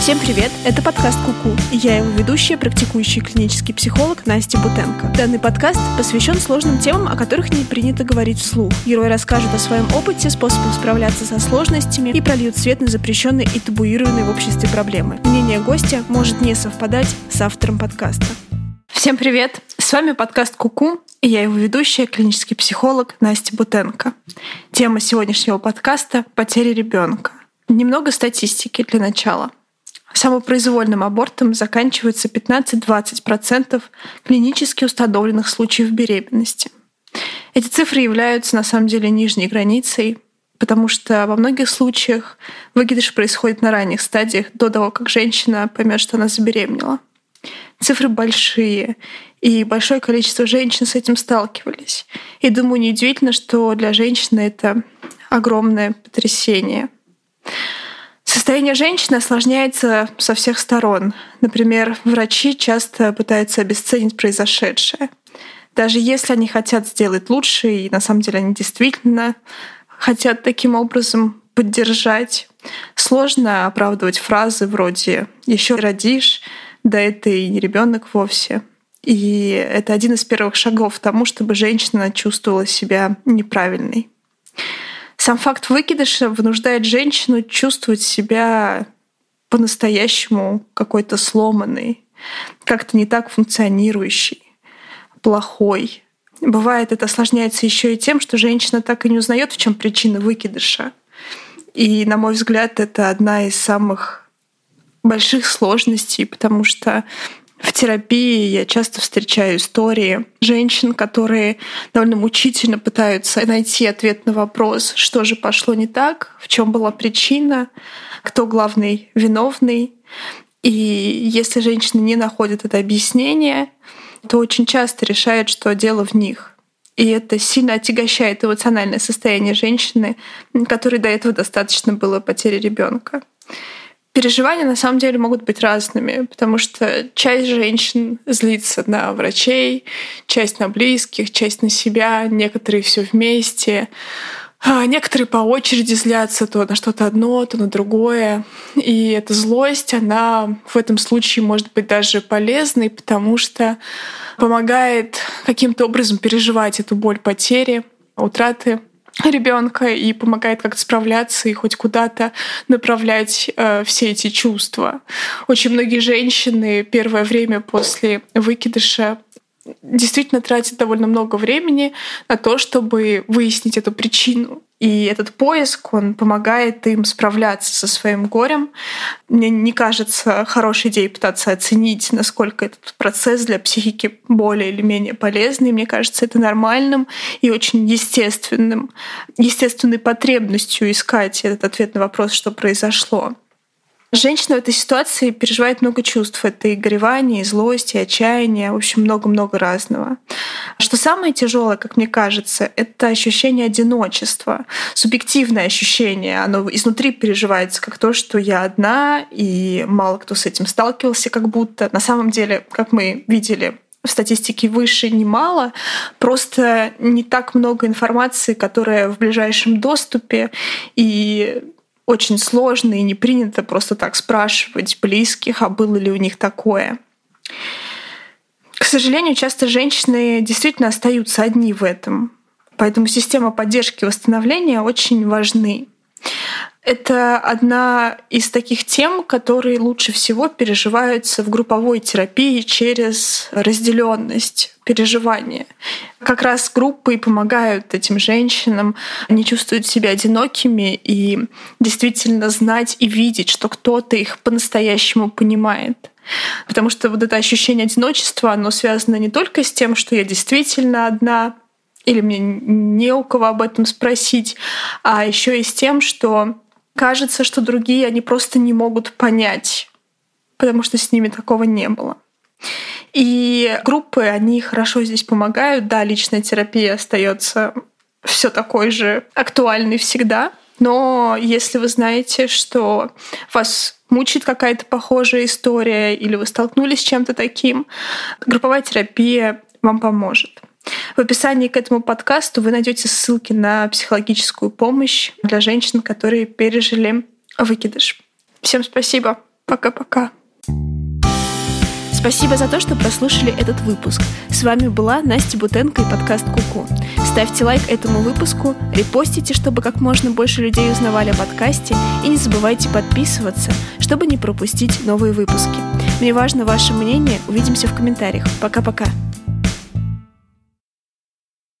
Всем привет! Это подкаст «Куку», и я его ведущая, практикующий клинический психолог Настя Бутенко. Данный подкаст посвящен сложным темам, о которых не принято говорить вслух. Герои расскажут о своем опыте, способах справляться со сложностями и прольют свет на запрещенные и табуированные в обществе проблемы. Мнение гостя может не совпадать с автором подкаста. Всем привет! С вами подкаст «Куку», и я его ведущая, клинический психолог Настя Бутенко. Тема сегодняшнего подкаста – потеря ребенка. Немного статистики для начала. Самопроизвольным абортом заканчивается 15-20% клинически установленных случаев беременности. Эти цифры являются на самом деле нижней границей, потому что во многих случаях выкидыш происходит на ранних стадиях, до того, как женщина поймет, что она забеременела. Цифры большие, и большое количество женщин с этим сталкивались. И думаю, неудивительно, что для женщины это огромное потрясение. Состояние женщины осложняется со всех сторон. Например, врачи часто пытаются обесценить произошедшее. Даже если они хотят сделать лучше, и на самом деле они действительно хотят таким образом поддержать, сложно оправдывать фразы вроде «еще родишь», «да это и не ребенок вовсе». И это один из первых шагов к тому, чтобы женщина чувствовала себя неправильной. Сам факт выкидыша вынуждает женщину чувствовать себя по-настоящему какой-то сломанной, как-то не так функционирующей, плохой. Бывает, это осложняется еще и тем, что женщина так и не узнает, в чем причина выкидыша. И, на мой взгляд, это одна из самых больших сложностей, потому что в терапии я часто встречаю истории женщин, которые довольно мучительно пытаются найти ответ на вопрос, что же пошло не так, в чем была причина, кто главный виновный. И если женщины не находят это объяснение, то очень часто решают, что дело в них. И это сильно отягощает эмоциональное состояние женщины, которой до этого достаточно было потери ребенка. Переживания на самом деле могут быть разными, потому что часть женщин злится на врачей, часть на близких, часть на себя, некоторые все вместе, некоторые по очереди злятся то на что-то одно, то на другое. И эта злость, она в этом случае может быть даже полезной, потому что помогает каким-то образом переживать эту боль потери, утраты ребенка и помогает как-то справляться и хоть куда-то направлять все эти чувства. Очень многие женщины первое время после выкидыша действительно тратят довольно много времени на то, чтобы выяснить эту причину. И этот поиск, он помогает им справляться со своим горем. Мне не кажется хорошей идеей пытаться оценить, насколько этот процесс для психики более или менее полезный. Мне кажется, это нормальным и очень естественным, естественной потребностью искать этот ответ на вопрос, что произошло. Женщина в этой ситуации переживает много чувств. Это и горевание, и злость, и отчаяние. В общем, много-много разного. Что самое тяжелое, как мне кажется, это ощущение одиночества. Субъективное ощущение. Оно изнутри переживается как то, что я одна, и мало кто с этим сталкивался как будто. На самом деле, как мы видели, в статистике выше немало, просто не так много информации, которая в ближайшем доступе, и очень сложно и не принято просто так спрашивать близких, а было ли у них такое. К сожалению, часто женщины действительно остаются одни в этом. Поэтому система поддержки и восстановления очень важны. Это одна из таких тем, которые лучше всего переживаются в групповой терапии через разделенность, переживания. Как раз группы и помогают этим женщинам не чувствовать себя одинокими и действительно знать и видеть, что кто-то их по-настоящему понимает. Потому что вот это ощущение одиночества, оно связано не только с тем, что я действительно одна, или мне не у кого об этом спросить, а еще и с тем, что кажется, что другие, они просто не могут понять, потому что с ними такого не было. И группы, они хорошо здесь помогают. Да, личная терапия остается все такой же актуальной всегда, но если вы знаете, что вас мучает какая-то похожая история или вы столкнулись с чем-то таким, групповая терапия вам поможет. В описании к этому подкасту вы найдете ссылки на психологическую помощь для женщин, которые пережили выкидыш. Всем спасибо. Пока-пока. Спасибо за то, что прослушали этот выпуск. С вами была Настя Бутенко и подкаст «Куку». Ставьте лайк этому выпуску, репостите, чтобы как можно больше людей узнавали о подкасте, и не забывайте подписываться, чтобы не пропустить новые выпуски. Мне важно ваше мнение. Увидимся в комментариях. Пока-пока.